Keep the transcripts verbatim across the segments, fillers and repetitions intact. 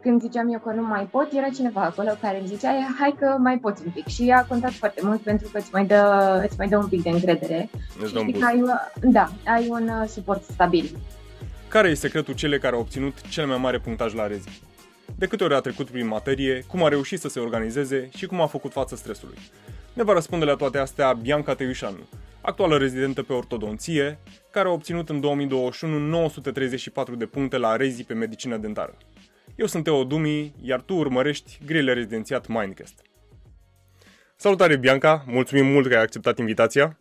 când ziceam eu că nu mai pot, era cineva acolo care îmi zicea, hai că mai poți un pic. Și a contat foarte mult pentru că îți mai dă, îți mai dă un pic de încredere. Îți dă un boost. Ai, da, ai un suport stabil. Care e secretul celei care au obținut cel mai mare punctaj la Rezi? De câte ori a trecut prin materie, cum a reușit să se organizeze și cum a făcut față stresului? Ne va răspunde la toate astea Bianca Teuișanu, actuală rezidentă pe ortodonție, care a obținut în două mii douăzeci și unu nouă sute treizeci și patru de puncte la Rezi pe medicină dentară. Eu sunt Teodumi, iar tu urmărești Grila Rezidențiat Mindcast. Salutare Bianca, mulțumim mult că ai acceptat invitația.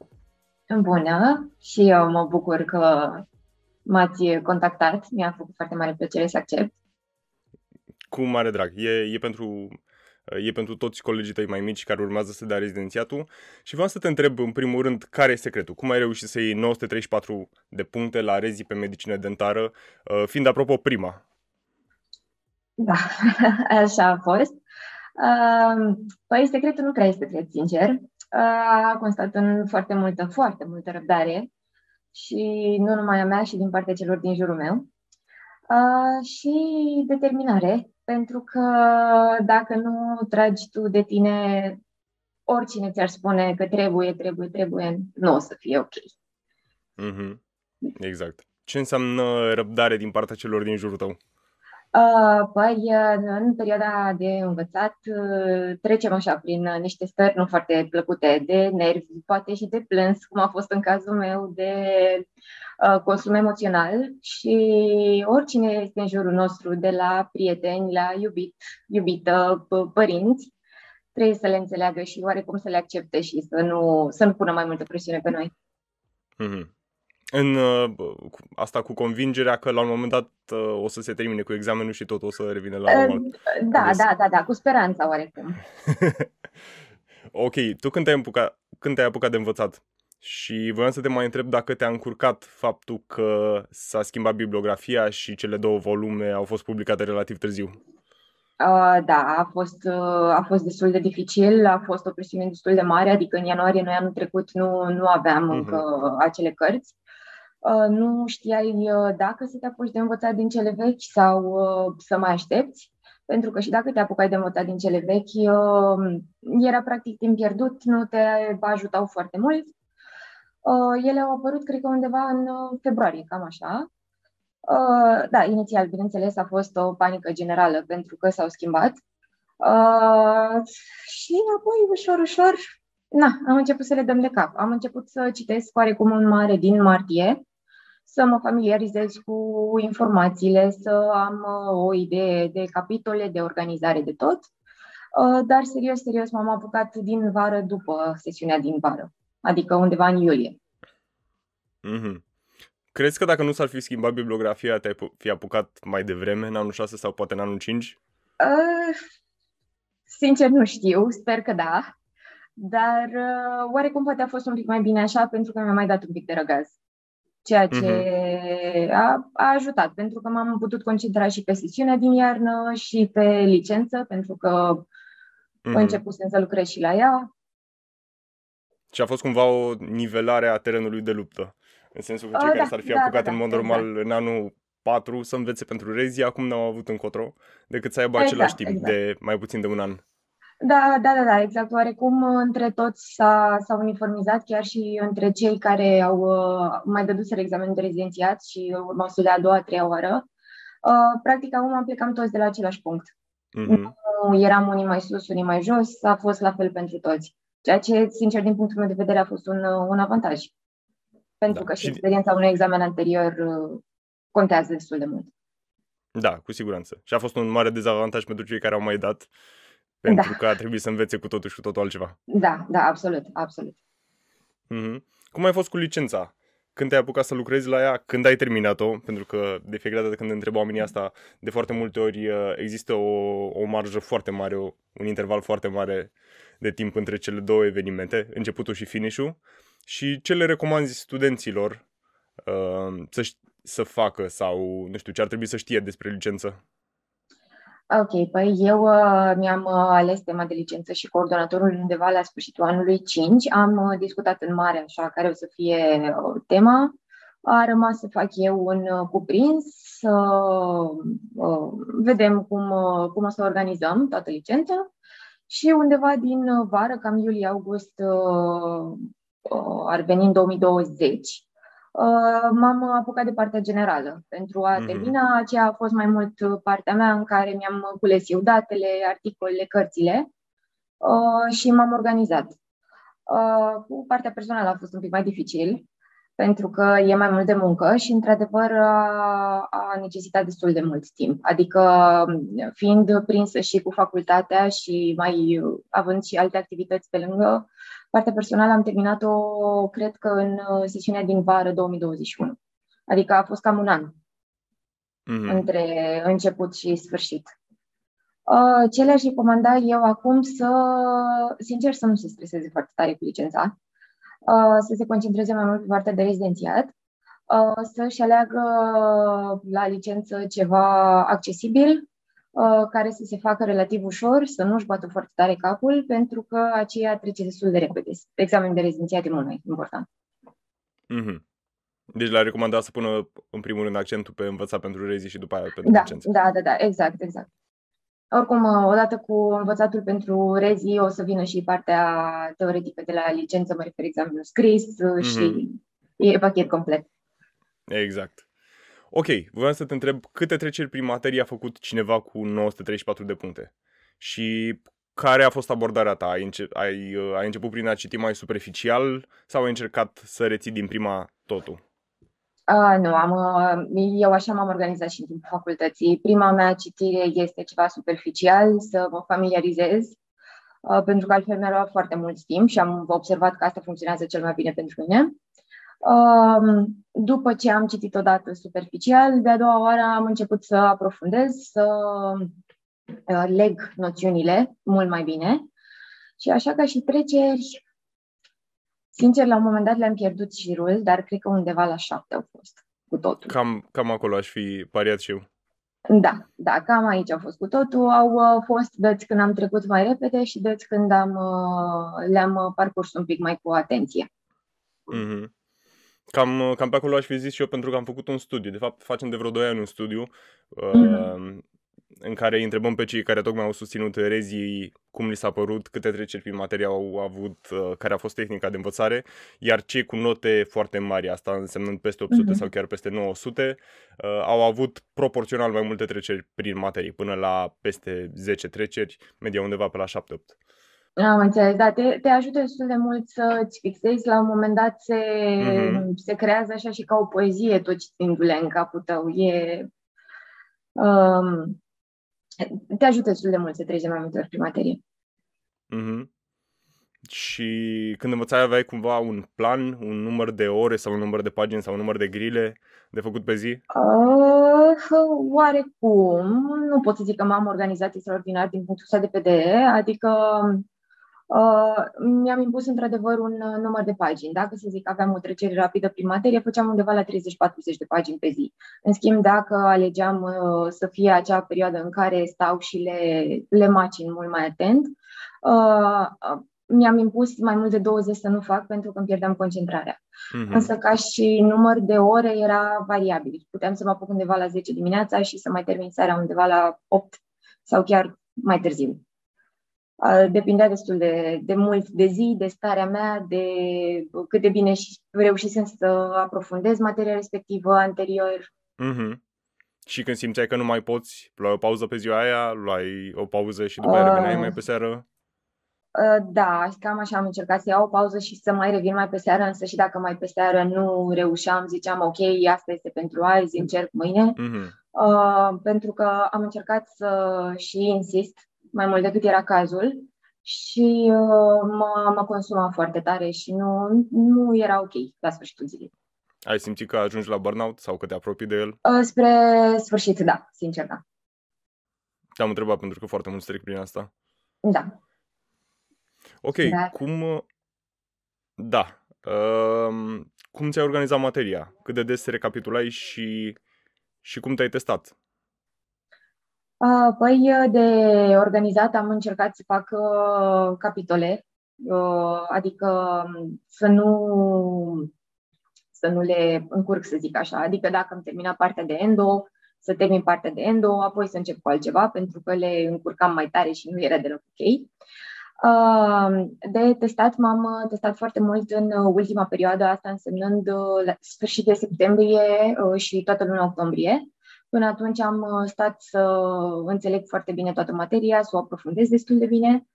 Bună, și eu mă bucur că m-ați contactat, mi-a făcut foarte mare plăcere să accept. Cu mare drag, e, e pentru... E pentru toți colegii tăi mai mici care urmează să dea rezidențiatul. Și vreau să te întreb, în primul rând, care e secretul? Cum ai reușit să iei nouă sute treizeci și patru de puncte la Rezi pe medicină dentară, fiind, apropo, prima? Da, așa a fost. Păi, secretul nu prea este secret, sincer. A constat în foarte multă, foarte multă răbdare. Și nu numai a mea, și din partea celor din jurul meu. Și determinare. Pentru că dacă nu tragi tu de tine, oricine ți-ar spune că trebuie, trebuie, trebuie, nu o să fie ok. Mm-hmm. Exact. Ce înseamnă răbdare din partea celor din jurul tău? Uh, păi, în perioada de învățat, trecem așa prin niște stări nu foarte plăcute, de nervi, poate și de plâns, cum a fost în cazul meu, de consum emoțional și oricine este în jurul nostru, de la prieteni, la iubit, iubită, părinți, trebuie să le înțeleagă și oarecum să le accepte și să nu, să nu pună mai multă presiune pe noi. Mm-hmm. În, asta cu convingerea că la un moment dat o să se termine cu examenul și tot o să revină la normal. Da, Des. da, da, da, cu speranța oarecum. Ok, tu când te-ai apucat, când te-ai apucat de învățat? Și voiam să te mai întreb dacă te-a încurcat faptul că s-a schimbat bibliografia și cele două volume au fost publicate relativ târziu. Uh, da, a fost, uh, a fost destul de dificil, a fost o presiune destul de mare, adică în ianuarie noi anul trecut nu, nu aveam uh-huh. încă acele cărți. Uh, nu știai uh, dacă să te apuci de învățat din cele vechi sau uh, să mai aștepți. Pentru că și dacă te apucai de învățat din cele vechi, uh, era practic timp pierdut, nu te ajutau foarte mult. Ele au apărut, cred că, undeva în februarie, cam așa. Da, inițial, bineînțeles, a fost o panică generală pentru că s-au schimbat. Și apoi, ușor, ușor, na, am început să le dăm de cap. Am început să citesc oarecum în mare din martie, să mă familiarizez cu informațiile, să am o idee de capitole, de organizare, de tot. Dar, serios, serios, m-am apucat din vară după sesiunea din vară. Adică undeva în iulie. Mm-hmm. Crezi că dacă nu s-ar fi schimbat bibliografia, te-ai fi apucat mai devreme, în anul șase sau poate în anul cinci? Uh, sincer, nu știu. Sper că da. Dar uh, oarecum poate a fost un pic mai bine așa, pentru că mi-a mai dat un pic de răgaz. Ceea ce mm-hmm. a, a ajutat, pentru că m-am putut concentra și pe sesiunea din iarnă și pe licență, pentru că mm-hmm. începusem să lucrez și la ea. Și a fost cumva o nivelare a terenului de luptă. În sensul că cei oh, care da, s-ar fi da, apucat da, în mod da, normal da. în anul patru să învețe pentru Rezi, acum n-au avut încotro, decât să aibă exact, același timp exact. de mai puțin de un an. Da, da, da, da, exact. Oarecum între toți s-a, s-a uniformizat, chiar și între cei care au mai dăduseră examenul de rezidențiat și urmau să dea a doua, a treia oară. Uh, practic, acum plecam toți de la același punct. Mm-hmm. Nu eram unii mai sus, unii mai jos, a fost la fel pentru toți. Ceea ce, sincer, din punctul meu de vedere, a fost un, un avantaj. Pentru da. că și experiența unui examen anterior contează destul de mult. Da, cu siguranță. Și a fost un mare dezavantaj pentru cei care au mai dat, pentru da. că a trebuit să învețe cu totul și cu totul altceva. Da, da, absolut, absolut. Mm-hmm. Cum ai fost cu licența? Când te-ai apucat să lucrezi la ea? Când ai terminat-o? Pentru că de fiecare dată când întreb oamenii asta, de foarte multe ori există o, o marjă foarte mare, o, un interval foarte mare de timp între cele două evenimente, începutul și finish-ul. Și ce le recomanzi studenților uh, să, să facă sau, nu știu, ce ar trebui să știe despre licență? Ok, păi eu uh, mi-am ales tema de licență și coordonatorul undeva la sfârșitul anului cinci. Am uh, discutat în mare așa care o să fie uh, tema. A rămas să fac eu un cuprins, să vedem cum, cum o să organizăm toată licența și undeva din vară, cam iulie-august, ar veni în două mii douăzeci, m-am apucat de partea generală pentru a termina. Aceea a fost mai mult partea mea în care mi-am cules eu datele, articolele, cărțile și m-am organizat. Cu partea personală a fost un pic mai dificil, pentru că e mai mult de muncă și, într-adevăr, a, a necesitat destul de mult timp. Adică, fiind prinsă și cu facultatea și mai având și alte activități pe lângă, partea personală am terminat-o, cred că, în sesiunea din vară două mii douăzeci și unu. Adică a fost cam un an mm-hmm. între început și sfârșit. Ce le-aș recomanda eu acum? Să, sincer, să nu se streseze foarte tare cu licența, să se concentreze mai mult pe partea de rezidențiat, să-și aleagă la licență ceva accesibil, care să se facă relativ ușor, să nu-și bată foarte tare capul, pentru că aceea trece destul de repede. Examenul de rezidențiat e mult mai important. Mm-hmm. Deci le-a recomandat să pună, în primul rând, accentul pe învățat pentru rezi și după aia pentru da, licență. Da, da, da, exact, exact. Oricum, odată cu învățatul pentru rezi, o să vină și partea teoretică de la licență, mă refer examenul scris mm-hmm. și e pachet complet. Exact. Ok, voiam să te întreb câte treceri prin materie a făcut cineva cu nouă sute treizeci și patru de puncte și care a fost abordarea ta? Ai, înce- ai, ai început prin a citi mai superficial sau ai încercat să reții din prima totul? Uh, nu, am, eu așa m-am organizat și în timpul facultății. Prima mea citire este ceva superficial, să mă familiarizez, uh, pentru că altfel mi-a luat foarte mult timp și am observat că asta funcționează cel mai bine pentru mine. Uh, după ce am citit odată superficial, de-a doua oară am început să aprofundez, să uh, leg noțiunile mult mai bine și așa ca și treceri. Sincer, la un moment dat le-am pierdut șirul, dar cred că undeva la șapte au fost cu totul. Cam, cam acolo aș fi pariat și eu. Da, da, cam aici au fost cu totul. Au uh, fost dăți când am trecut mai repede și dăți când am, uh, le-am parcurs un pic mai cu atenție. Mm-hmm. Cam, cam pe acolo aș fi zis și eu, pentru că am făcut un studiu. De fapt, facem de vreo doi ani un studiu uh, mm-hmm. în care îi întrebăm pe cei care tocmai au susținut rezii cum li s-a părut, câte treceri prin materie au avut, care a fost tehnica de învățare, iar cei cu note foarte mari, asta însemnând peste opt sute uh-huh. sau chiar peste nouă sute, au avut proporțional mai multe treceri prin materie, până la peste zece treceri, media undeva pe la șapte opt. Am înțeles, da, te, te ajută destul de mult să-ți fixezi, la un moment dat se, uh-huh. se creează așa și ca o poezie tot citindu-le în capul tău, e... Um... Te ajută destul de mult să treci de mai multe ori prin materie. Mm-hmm. Și când învățai aveai cumva un plan, un număr de ore sau un număr de pagini sau un număr de grile de făcut pe zi? Uh, oarecum. Nu pot să zic că m-am organizat extraordinar din punctul ăsta de vedere. Adică uh, mi-am impus într-adevăr un număr de pagini. Dacă să zic aveam o trecere rapidă prin materie, făceam undeva la treizeci-patruzeci de pagini pe zi. În schimb, dacă alegeam uh, să fie acea perioadă în care stau și le, le macin mult mai atent, uh, mi-am impus mai mult de douăzeci să nu fac pentru că îmi pierdeam concentrarea. Mm-hmm. Însă ca și număr de ore era variabil. Puteam să mă apuc undeva la zece dimineața și să mai termin seara undeva la opt sau chiar mai târziu. Depindea destul de, de mult de zi, de starea mea, de cât de bine reușisem să aprofundez materia respectivă anterior. Mm-hmm. Și când simțeai că nu mai poți, luai o pauză pe ziua aia, luai o pauză și după uh, aia reveneai mai pe seară? Uh, da, cam așa am încercat să iau o pauză și să mai revin mai pe seară, însă și dacă mai pe seară nu reușeam, ziceam ok, asta este pentru azi, încerc mâine. Mm-hmm. Uh, pentru că am încercat să și insist mai mult decât era cazul și uh, mă, mă consuma foarte tare și nu, nu era ok la sfârșitul zilei. Ai simțit că ajungi la burnout sau că te apropii de el? Uh, spre sfârșit, da, sincer, da. Te-am întrebat pentru că foarte mulți trec prin asta. Da. Ok, da. cum... Da. Uh, cum ți-ai organizat materia? Cât de des recapitulai și, și cum te-ai testat? Păi de organizat am încercat să fac uh, capitole, uh, adică să nu, să nu le încurc, să zic așa. Adică dacă îmi termina partea de endo, să termin partea de endo, apoi să încep cu altceva, pentru că le încurcam mai tare și nu era deloc ok. De testat m-am testat foarte mult în ultima perioadă, asta însemnând la sfârșit de septembrie și toată luna octombrie. Până atunci am stat să înțeleg foarte bine toată materia, să o aprofundez destul de bine.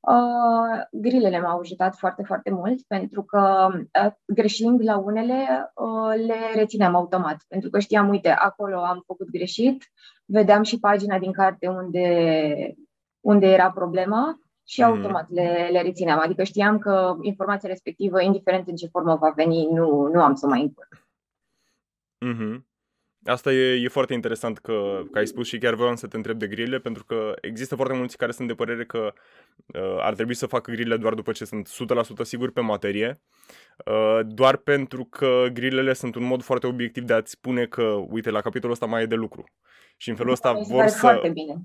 Uh, grilele m-au ajutat foarte, foarte mult, pentru că uh, greșind la unele, uh, le rețineam automat, pentru că știam, uite, acolo am făcut greșit, vedeam și pagina din carte unde, unde era problema și mm. automat le, le rețineam. Adică știam că informația respectivă, indiferent în ce formă va veni, nu, nu am să mai încurc. Mhm. Asta e, e foarte interesant că, că ai spus și chiar voiam să te întreb de grile, pentru că există foarte mulți care sunt de părere că uh, ar trebui să facă grile doar după ce sunt o sută la sută siguri pe materie, uh, doar pentru că grilele sunt un mod foarte obiectiv de a-ți spune că, uite, la capitolul ăsta mai e de lucru. Și în felul ăsta da, vor să... Foarte bine.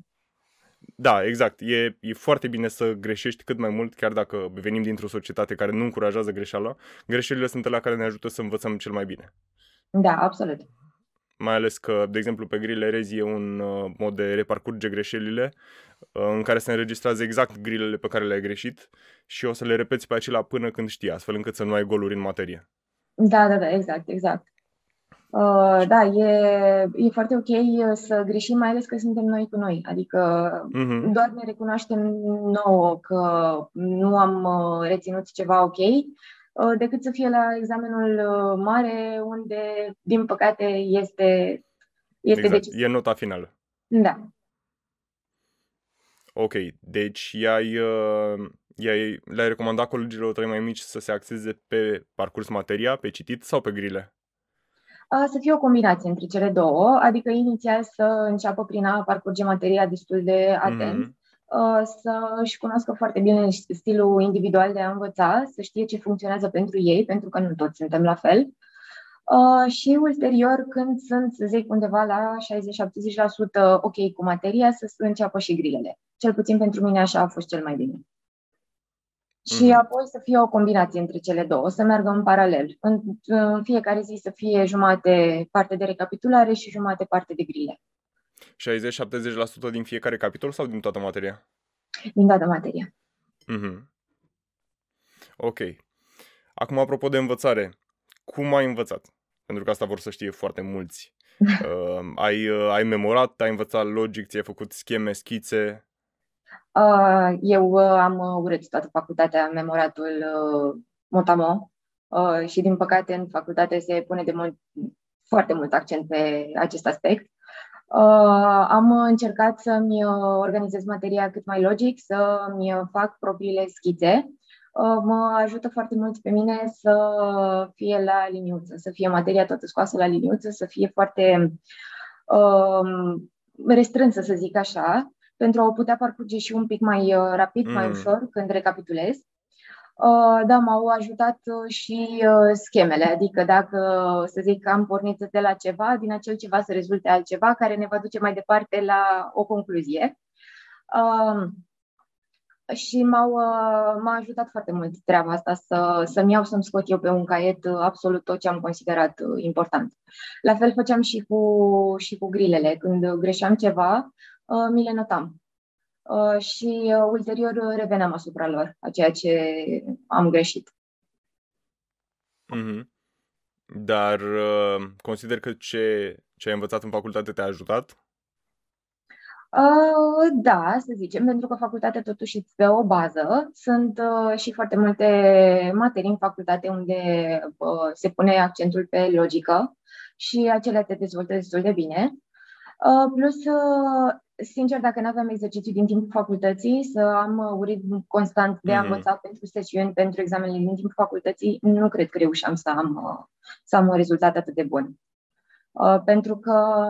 Da, exact. E, e foarte bine să greșești cât mai mult, chiar dacă venim dintr-o societate care nu încurajează greșeala. Greșelile sunt alea care ne ajută să învățăm cel mai bine. Da, absolut. Mai ales că, de exemplu, pe grile Rezi e un uh, mod de reparcurge greșelile uh, în care se înregistrează exact grilele pe care le-ai greșit și o să le repeți pe acelea până când știi, astfel încât să nu ai goluri în materie. Da, da, da, exact, exact. Uh, da, e, e foarte ok să greșim, mai ales că suntem noi cu noi. Adică uh-huh. doar ne recunoaștem nouă că nu am reținut ceva ok, decât să fie la examenul mare, unde, din păcate, este, este exact. Decizia. E nota finală. Da. Ok, deci i-ai, i-ai, le-ai recomandat colegilor tăi mai mici să se axeze pe parcurs materia, pe citit sau pe grile? Să fie o combinație între cele două, adică inițial să înceapă prin a parcurge materia destul de atent, mm-hmm. să își cunoască foarte bine stilul individual de a învăța, să știe ce funcționează pentru ei, pentru că nu toți suntem la fel. Și ulterior, când sunt, să zic, undeva la șaizeci-șaptezeci la sută ok cu materia, să înceapă și grilele. Cel puțin pentru mine așa a fost cel mai bine. Și mm-hmm. apoi să fie o combinație între cele două, să meargă în paralel. În, în fiecare zi să fie jumate parte de recapitulare și jumate parte de grile. șaizeci-șaptezeci la sută din fiecare capitol sau din toată materia? Din toată materia. Mm-hmm. Ok. Acum, apropo de învățare, cum ai învățat? Pentru că asta vor să știe foarte mulți. uh, ai, uh, ai memorat, ai învățat logic, ți-ai făcut scheme, schițe? Uh, eu uh, am urât toată facultatea, memoratul uh, motamo uh, și, din păcate, în facultate se pune de mult, foarte mult accent pe acest aspect. Uh, am încercat să-mi organizez materia cât mai logic, să-mi fac propriile schițe. Uh, mă ajută foarte mult pe mine să fie la liniuță, să fie materia toată scoasă la liniuță, să fie foarte uh, restrânsă, să zic așa, pentru a o putea parcurge și un pic mai rapid, mm. mai ușor, când recapitulez. Uh, da, m-au ajutat și uh, schemele, adică dacă, să zic, am pornit de la ceva, din acel ceva să rezulte altceva care ne va duce mai departe la o concluzie. Uh, și m-au, uh, m-a ajutat foarte mult treaba asta să, să-mi iau, să-mi scot eu pe un caiet absolut tot ce am considerat uh, important. La fel făceam și cu, și cu grilele. Când greșeam ceva, uh, mi le notam. Uh, și uh, ulterior reveneam asupra lor, a ceea ce am greșit. Mm-hmm. Dar uh, consider că ce, ce ai învățat în facultate te-a ajutat? Uh, da, să zicem, pentru că facultatea totuși îți dă o bază. Sunt uh, și foarte multe materii în facultate unde uh, se pune accentul pe logică și acelea te dezvoltă destul de bine. Uh, plus... Uh, Sincer, dacă nu aveam exerciții din timpul facultății, să am urit constant de a învăța mm-hmm. pentru sesiuni, pentru examenele din timpul facultății, nu cred că reușeam să am, să am un rezultat atât de bun. Pentru că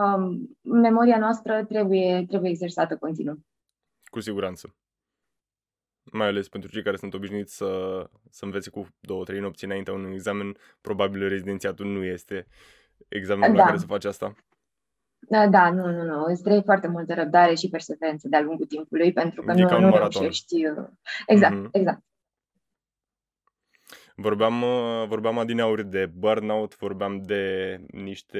memoria noastră trebuie, trebuie exersată continuu. Cu siguranță. Mai ales pentru cei care sunt obișnuiți să, să învețe cu două, trei nopți înaintea unui examen, probabil rezidențiatul nu este examenul da. La care se face asta. Da, nu, nu, nu. Îți trebuie foarte multă răbdare și perseverență de-a lungul timpului, pentru că e nu, nu reușești. Exact, mm-hmm. exact. Vorbeam, vorbeam adineauri de burnout, vorbeam de niște,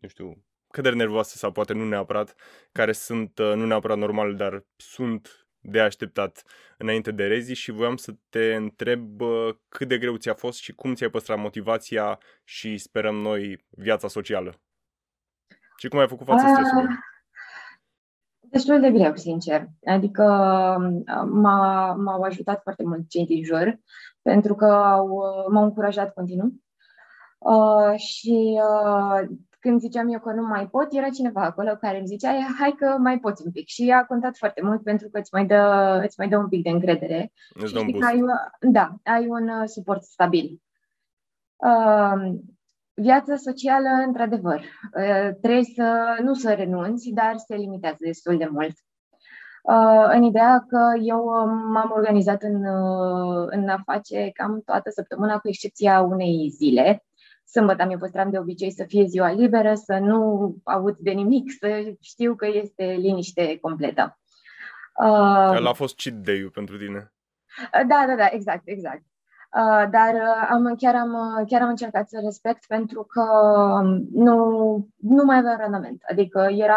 nu știu, căderi nervoase sau poate nu neapărat, care sunt nu neapărat normale, dar sunt de așteptat înainte de rezi și voiam să te întreb cât de greu ți-a fost și cum ți-ai păstrat motivația și, sperăm noi, viața socială. Și cum ai făcut față stresului? Destul de greu, sincer. Adică m-a, m-au ajutat foarte mult cei din jur, pentru că au, m-au încurajat continuu. Uh, și uh, când ziceam eu că nu mai pot, era cineva acolo care îmi zicea, hai că mai poți un pic. Și a contat foarte mult pentru că îți mai dă, îți mai dă un pic de încredere. Îți dă un boost. Ai, da, ai un suport stabil. Uh, Viața socială, într-adevăr, trebuie să nu să renunți, dar se limitează destul de mult. În ideea că eu m-am organizat în, în a face cam toată săptămâna, cu excepția unei zile. Sâmbătă mi-o păstram de obicei să fie ziua liberă, să nu aud de nimic, să știu că este liniște completă. El a fost cheat day-ul pentru tine. Da, da, da, exact, exact. Uh, dar am, chiar, am, chiar am încercat să respect pentru că nu, nu mai aveam randament. Adică era,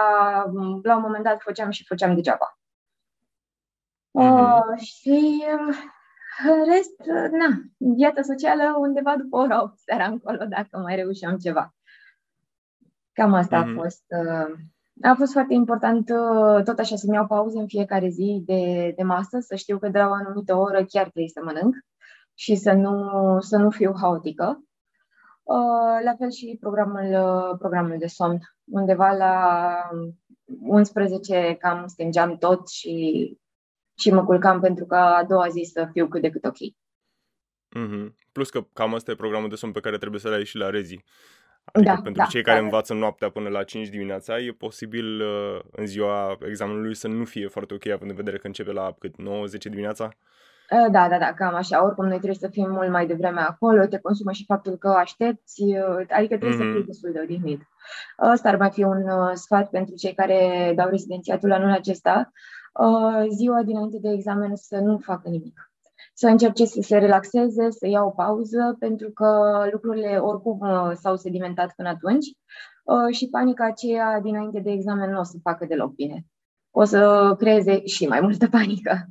la un moment dat făceam și făceam degeaba. Uh, mm-hmm. Și în rest, na, viața socială undeva după ora opt seara încolo, dacă mai reușeam ceva. Cam asta mm-hmm. a fost. Uh, a fost foarte important uh, tot așa să-mi iau pauze în fiecare zi de, de masă, să știu că de la o anumită oră chiar trebuie să mănânc și să nu, să nu fiu haotică. La fel și programul, programul de somn. Undeva la unsprezece cam stângeam tot și, și mă culcam pentru că a doua zi să fiu cât de cât ok. Mm-hmm. Plus că cam asta e programul de somn pe care trebuie să-l ai și la rezi. Adică da, pentru da, cei care da. învață noaptea până la cinci dimineața, e posibil în ziua examenului să nu fie foarte ok, având în vedere că începe la cât, nouă zece dimineața? Da, da, da, cam așa. Oricum noi trebuie să fim mult mai devreme acolo, te consumă și faptul că aștepți, adică trebuie mm-hmm. să fii destul de odihnit. Ăsta ar mai fi un uh, sfat pentru cei care dau rezidențiatul anul acesta. Uh, ziua dinainte de examen să nu facă nimic. Să încerce să se relaxeze, să ia o pauză, pentru că lucrurile oricum uh, s-au sedimentat până atunci uh, și panica aceea dinainte de examen nu o să facă deloc bine. O să creeze și mai multă panică.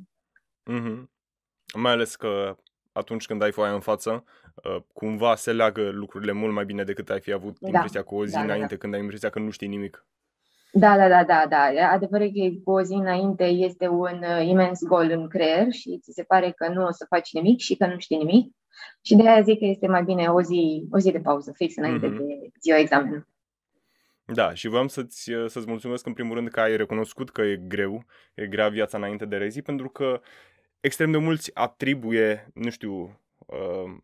Mhm. Mai ales că atunci când ai foaia în față, cumva se leagă lucrurile mult mai bine decât ai fi avut da, impresia cu o zi da, înainte, da. Când ai impresia că nu știi nimic. Da, da, da, da, da. Adevărul e că cu o zi înainte este un imens gol în creier și ți se pare că nu o să faci nimic și că nu știi nimic. Și de aia zic că este mai bine o zi, o zi de pauză fix înainte mm-hmm. de ziua examenului. Da, și voiam să-ți, să-ți mulțumesc în primul rând că ai recunoscut că e greu, e grea viața înainte de rezi, pentru că extrem de mulți atribuie, nu știu, uh,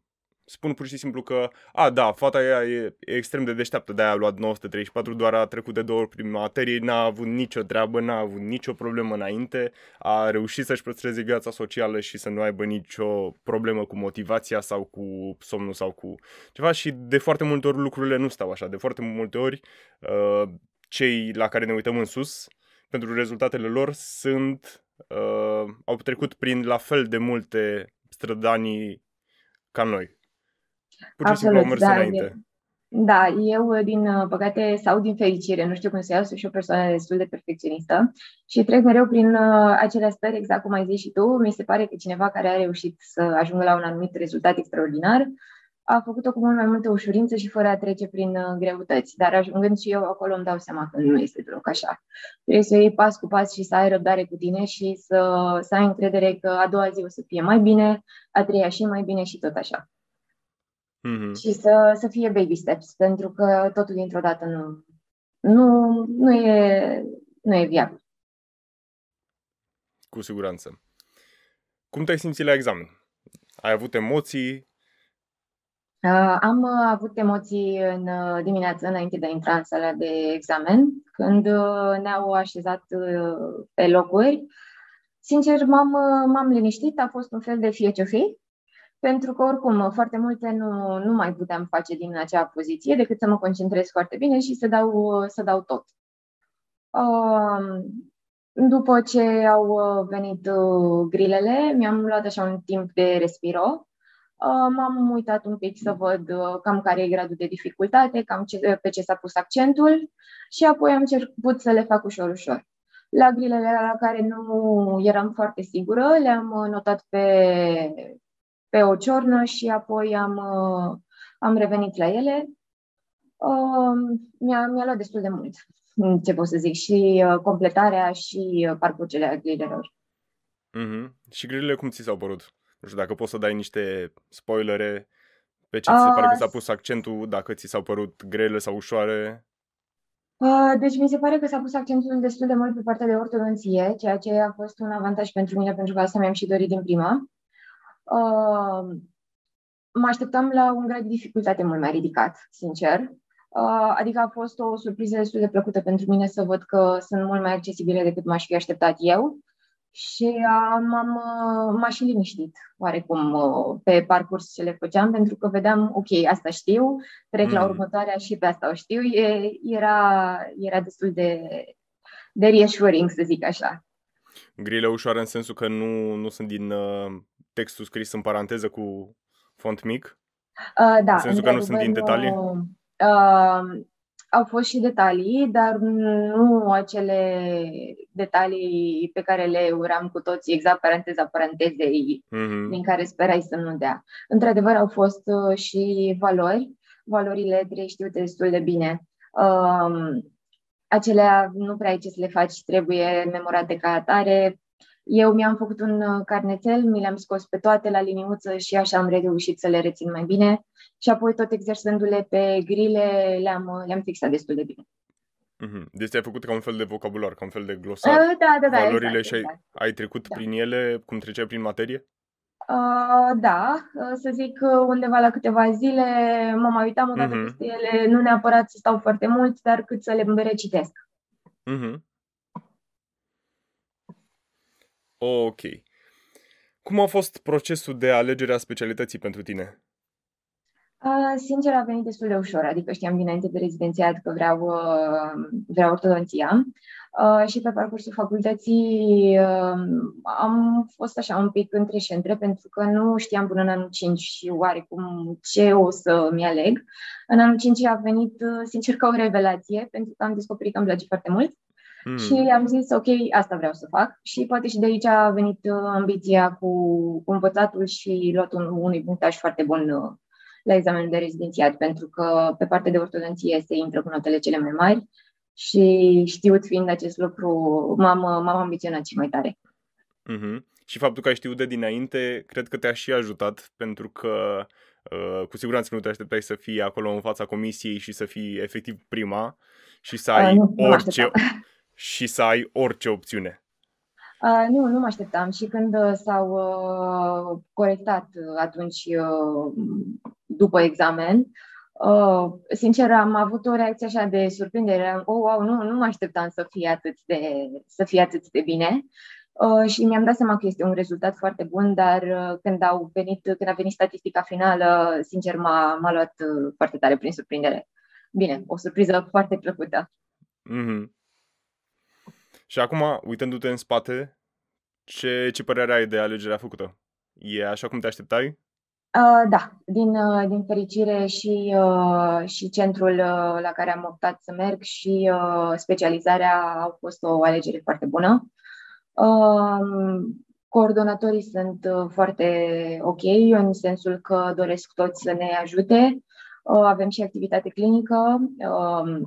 spun pur și simplu că, a, da, fata aia e extrem de deșteaptă, de-aia a luat nouă sute treizeci și patru, doar a trecut de două ori prin materie, n-a avut nicio treabă, n-a avut nicio problemă înainte, a reușit să-și păstreze viața socială și să nu aibă nicio problemă cu motivația sau cu somnul sau cu ceva și de foarte multe ori lucrurile nu stau așa, de foarte multe ori uh, cei la care ne uităm în sus pentru rezultatele lor sunt... Uh, au trecut prin la fel de multe strădanii ca noi. Pur și simplu au mers înainte. Da, eu din păcate sau din fericire, nu știu cum să iau, sunt și o persoană destul de perfecționistă și trec mereu prin uh, acelea stări, exact cum ai zis și tu. Mi se pare că cineva care a reușit să ajungă la un anumit rezultat extraordinar a făcut-o cu mult mai multă ușurință și fără a trece prin uh, greutăți. Dar ajungând și eu acolo îmi dau seama că nu este deloc așa. Trebuie să iei pas cu pas și să ai răbdare cu tine și să, să ai încredere că a doua zi o să fie mai bine, a treia și mai bine și tot așa. Mm-hmm. Și să, să fie baby steps, pentru că totul dintr-o dată nu, nu, nu, e, nu e viabil. Cu siguranță. Cum te-ai simțit la examen? Ai avut emoții? Am avut emoții în dimineață, înainte de a intra în sala de examen, când ne-au așezat pe locuri. Sincer, m-am, m-am liniștit, a fost un fel de fie ce fi, pentru că oricum foarte multe nu, nu mai puteam face din acea poziție, decât să mă concentrez foarte bine și să dau, să dau tot. Um... După ce au venit grilele, mi-am luat așa un timp de respiro. M-am uitat un pic să văd cam care e gradul de dificultate, cam ce, pe ce s-a pus accentul și apoi am început să le fac ușor, ușor. La grilele la care nu eram foarte sigură, le-am notat pe, pe o ciornă și apoi am, am revenit la ele. Mi-a, mi-a luat destul de mult, ce pot să zic, și completarea și parcurgerea grilelor. Mm-hmm. Și grilele cum ți s-au părut? Nu știu dacă poți să dai niște spoilere pe ce ți se pare că s-a pus accentul, dacă ți s-au părut grele sau ușoare. Deci mi se pare că s-a pus accentul destul de mult pe partea de ortodonție, ceea ce a fost un avantaj pentru mine, pentru că asta mi-am și dorit din prima. Mă așteptam la un grad de dificultate mult mai ridicat, sincer. Adică a fost o surpriză destul de plăcută pentru mine să văd că sunt mult mai accesibile decât m-aș fi așteptat eu. Și m-am, m-am și liniștit, oarecum, pe parcurs ce le făceam, pentru că vedeam, ok, asta știu, trec mm. la următoarea și pe asta o știu. E, era, era destul de, de reassuring, să zic așa. Grile ușoară în sensul că nu, nu sunt din uh, textul scris în paranteză cu font mic? Uh, da. În sensul că nu sunt din detalii? Uh, uh, Au fost și detalii, dar nu acele detalii pe care le uram cu toții, exact paranteza parantezei, mm-hmm. din care sperai să nu dea. Într-adevăr, au fost și valori. Valorile trei știu destul de bine. Um, acelea nu prea ai ce să le faci, trebuie memorate ca atare. Eu mi-am făcut un carnețel, mi le-am scos pe toate la liniuță și așa am reușit să le rețin mai bine. Și apoi tot exersându-le pe grile le-am, le-am fixat destul de bine. Mm-hmm. Deci ți-ai făcut ca un fel de vocabular, ca un fel de glosar. Uh, da, da, da. Valorile exact, și ai, exact. ai trecut da. prin ele cum treceai prin materie? Uh, da, să zic undeva la câteva zile mă mai uitam o dată mm-hmm. peste ele, nu neapărat să stau foarte mult, dar cât să le recitesc. Mhm. Ok. Cum a fost procesul de alegere a specialității pentru tine? Uh, sincer, a venit destul de ușor. Adică știam dinainte de rezidențiat că vreau, uh, vreau ortodonția. Uh, și pe parcursul facultății uh, am fost așa un pic între și între, pentru că nu știam până în anul cinci și oarecum ce o să-mi aleg. În anul cinci a venit, sincer, ca o revelație, pentru că am descoperit că îmi place foarte mult. Mm. Și am zis, ok, asta vreau să fac. Și poate și de aici a venit ambiția cu, cu învățatul și luat un, unui punctaj foarte bun la examenul de rezidențiat, pentru că pe partea de ortodonție se intră cu notele cele mai mari și știut fiind acest lucru, m-am, m-am ambiționat și mai tare. Mm-hmm. Și faptul că ai știut de dinainte, cred că te-a și ajutat, pentru că uh, cu siguranță nu te așteptai să fii acolo în fața comisiei și să fii efectiv prima și să ai uh, nu, orice... și să ai orice opțiune. Uh, nu, nu mă așteptam. Și când uh, s-au uh, corectat uh, atunci, uh, după examen, uh, sincer, am avut o reacție așa de surprindere. Oh, wow, nu, nu mă așteptam să fie atât de, să fie atât de bine. Uh, și mi-am dat seama că este un rezultat foarte bun, dar uh, când, au venit, când a venit statistica finală, sincer, m-a, m-a luat uh, foarte tare prin surprindere. Bine, o surpriză foarte plăcută. Mhm. Și acum, uitându-te în spate, ce, ce părere ai de alegerea făcută? E așa cum te așteptai? Uh, da, din, uh, din fericire și, uh, și centrul uh, la care am optat să merg și uh, specializarea au fost o alegere foarte bună. Uh, coordonatorii sunt uh, foarte ok, în sensul că doresc toți să ne ajute. Uh, avem și activitate clinică, uh,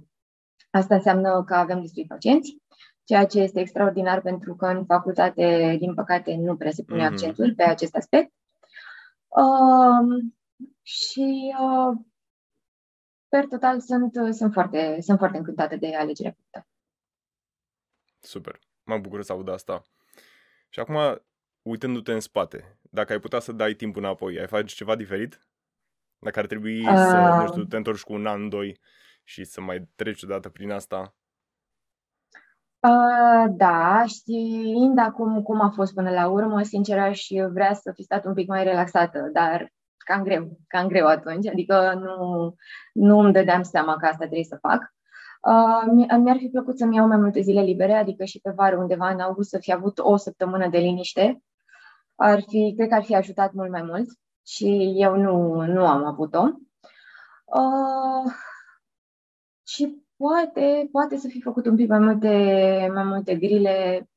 asta înseamnă că avem destui pacienți. Ceea ce este extraordinar, pentru că în facultate, din păcate, nu prea se pune mm-hmm. accentul pe acest aspect. Uh, și, uh, per total, sunt, sunt, foarte, sunt foarte încântată de alegerea făcută. Super. Mă bucur să aud asta. Și acum, uitându-te în spate, dacă ai putea să dai timp înapoi, ai face ceva diferit? Dacă ar trebui uh... să nu știu, te întorci cu un an, doi și să mai treci odată prin asta... Da, știind acum cum a fost până la urmă, sincer aș vrea să fi stat un pic mai relaxată, dar cam greu, cam greu atunci, adică nu, nu îmi dădeam seama că asta trebuie să fac. Uh, mi-ar fi plăcut să-mi iau mai multe zile libere, adică și pe vară undeva în august să fi avut o săptămână de liniște, ar fi, cred că ar fi ajutat mult mai mult și eu nu, nu am avut-o. Uh, și poate, poate să fi făcut un pic mai multe, mai multe grile,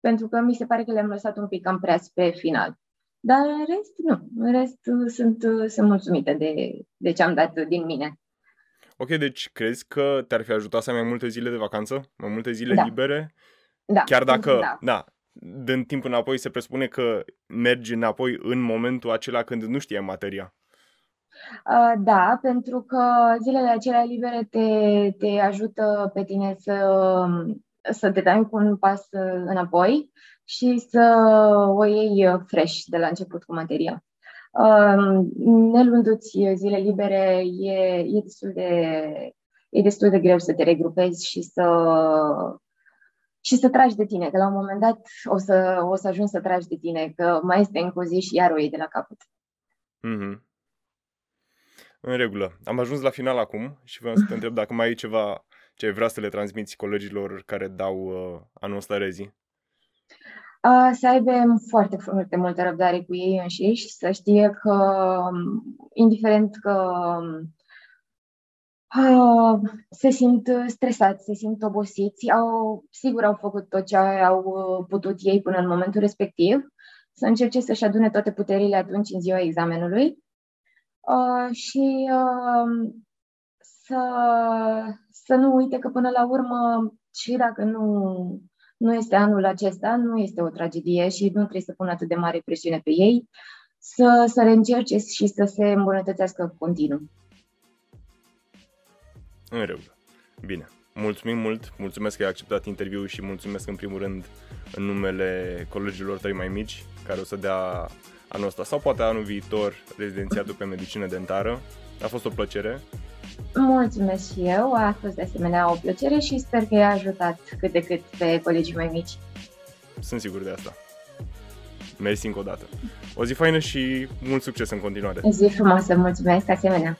pentru că mi se pare că le-am lăsat un pic cam prea spre final. Dar în rest, nu. În rest, sunt, sunt mulțumită de, de ce am dat din mine. Ok, deci crezi că te-ar fi ajutat să ai mai multe zile de vacanță? Mai multe zile da. libere? Da. Chiar dacă, da, da dând timp înapoi, se presupune că mergi înapoi în momentul acela când nu știai materia. Da, pentru că zilele acelea libere te, te ajută pe tine să, să te dai cu un pas înapoi și să o iei fresh de la început cu materia. Nelundu-ți zile libere e, e, destul de, e destul de greu să te regrupezi și să, și să tragi de tine, că la un moment dat o să, o să ajungi să tragi de tine, că mai este încă o zi și iar o iei de la capăt. Mhm. În regulă. Am ajuns la final acum și vreau să te întreb dacă mai ai ceva ce ai vrea să le transmiți colegilor care dau uh, anul ăsta rezii. Uh, să aibă foarte, foarte multă răbdare cu ei înșiși și să știe că, indiferent că uh, se simt stresați, se simt obosiți, au, sigur au făcut tot ce au putut ei până în momentul respectiv, să încerce să-și adune toate puterile atunci în ziua examenului. Uh, și uh, să, să nu uite că până la urmă, și dacă nu, nu este anul acesta, nu este o tragedie și nu trebuie să pună atât de mare presiune pe ei, să, să reîncerce și să se îmbunătățească continuu. În regulă. Bine. Mulțumim mult, mulțumesc că ai acceptat interviul și mulțumesc în primul rând în numele colegilor tăi mai mici, care o să dea anul ăsta sau poate anul viitor rezidențiatul pe medicină dentară. A fost o plăcere. Mulțumesc și eu, a fost de asemenea o plăcere și sper că i-a ajutat cât de cât pe colegii mai mici. Sunt sigur de asta. Mersi încă o dată. O zi faină și mult succes în continuare. O zi frumoasă, mulțumesc asemenea.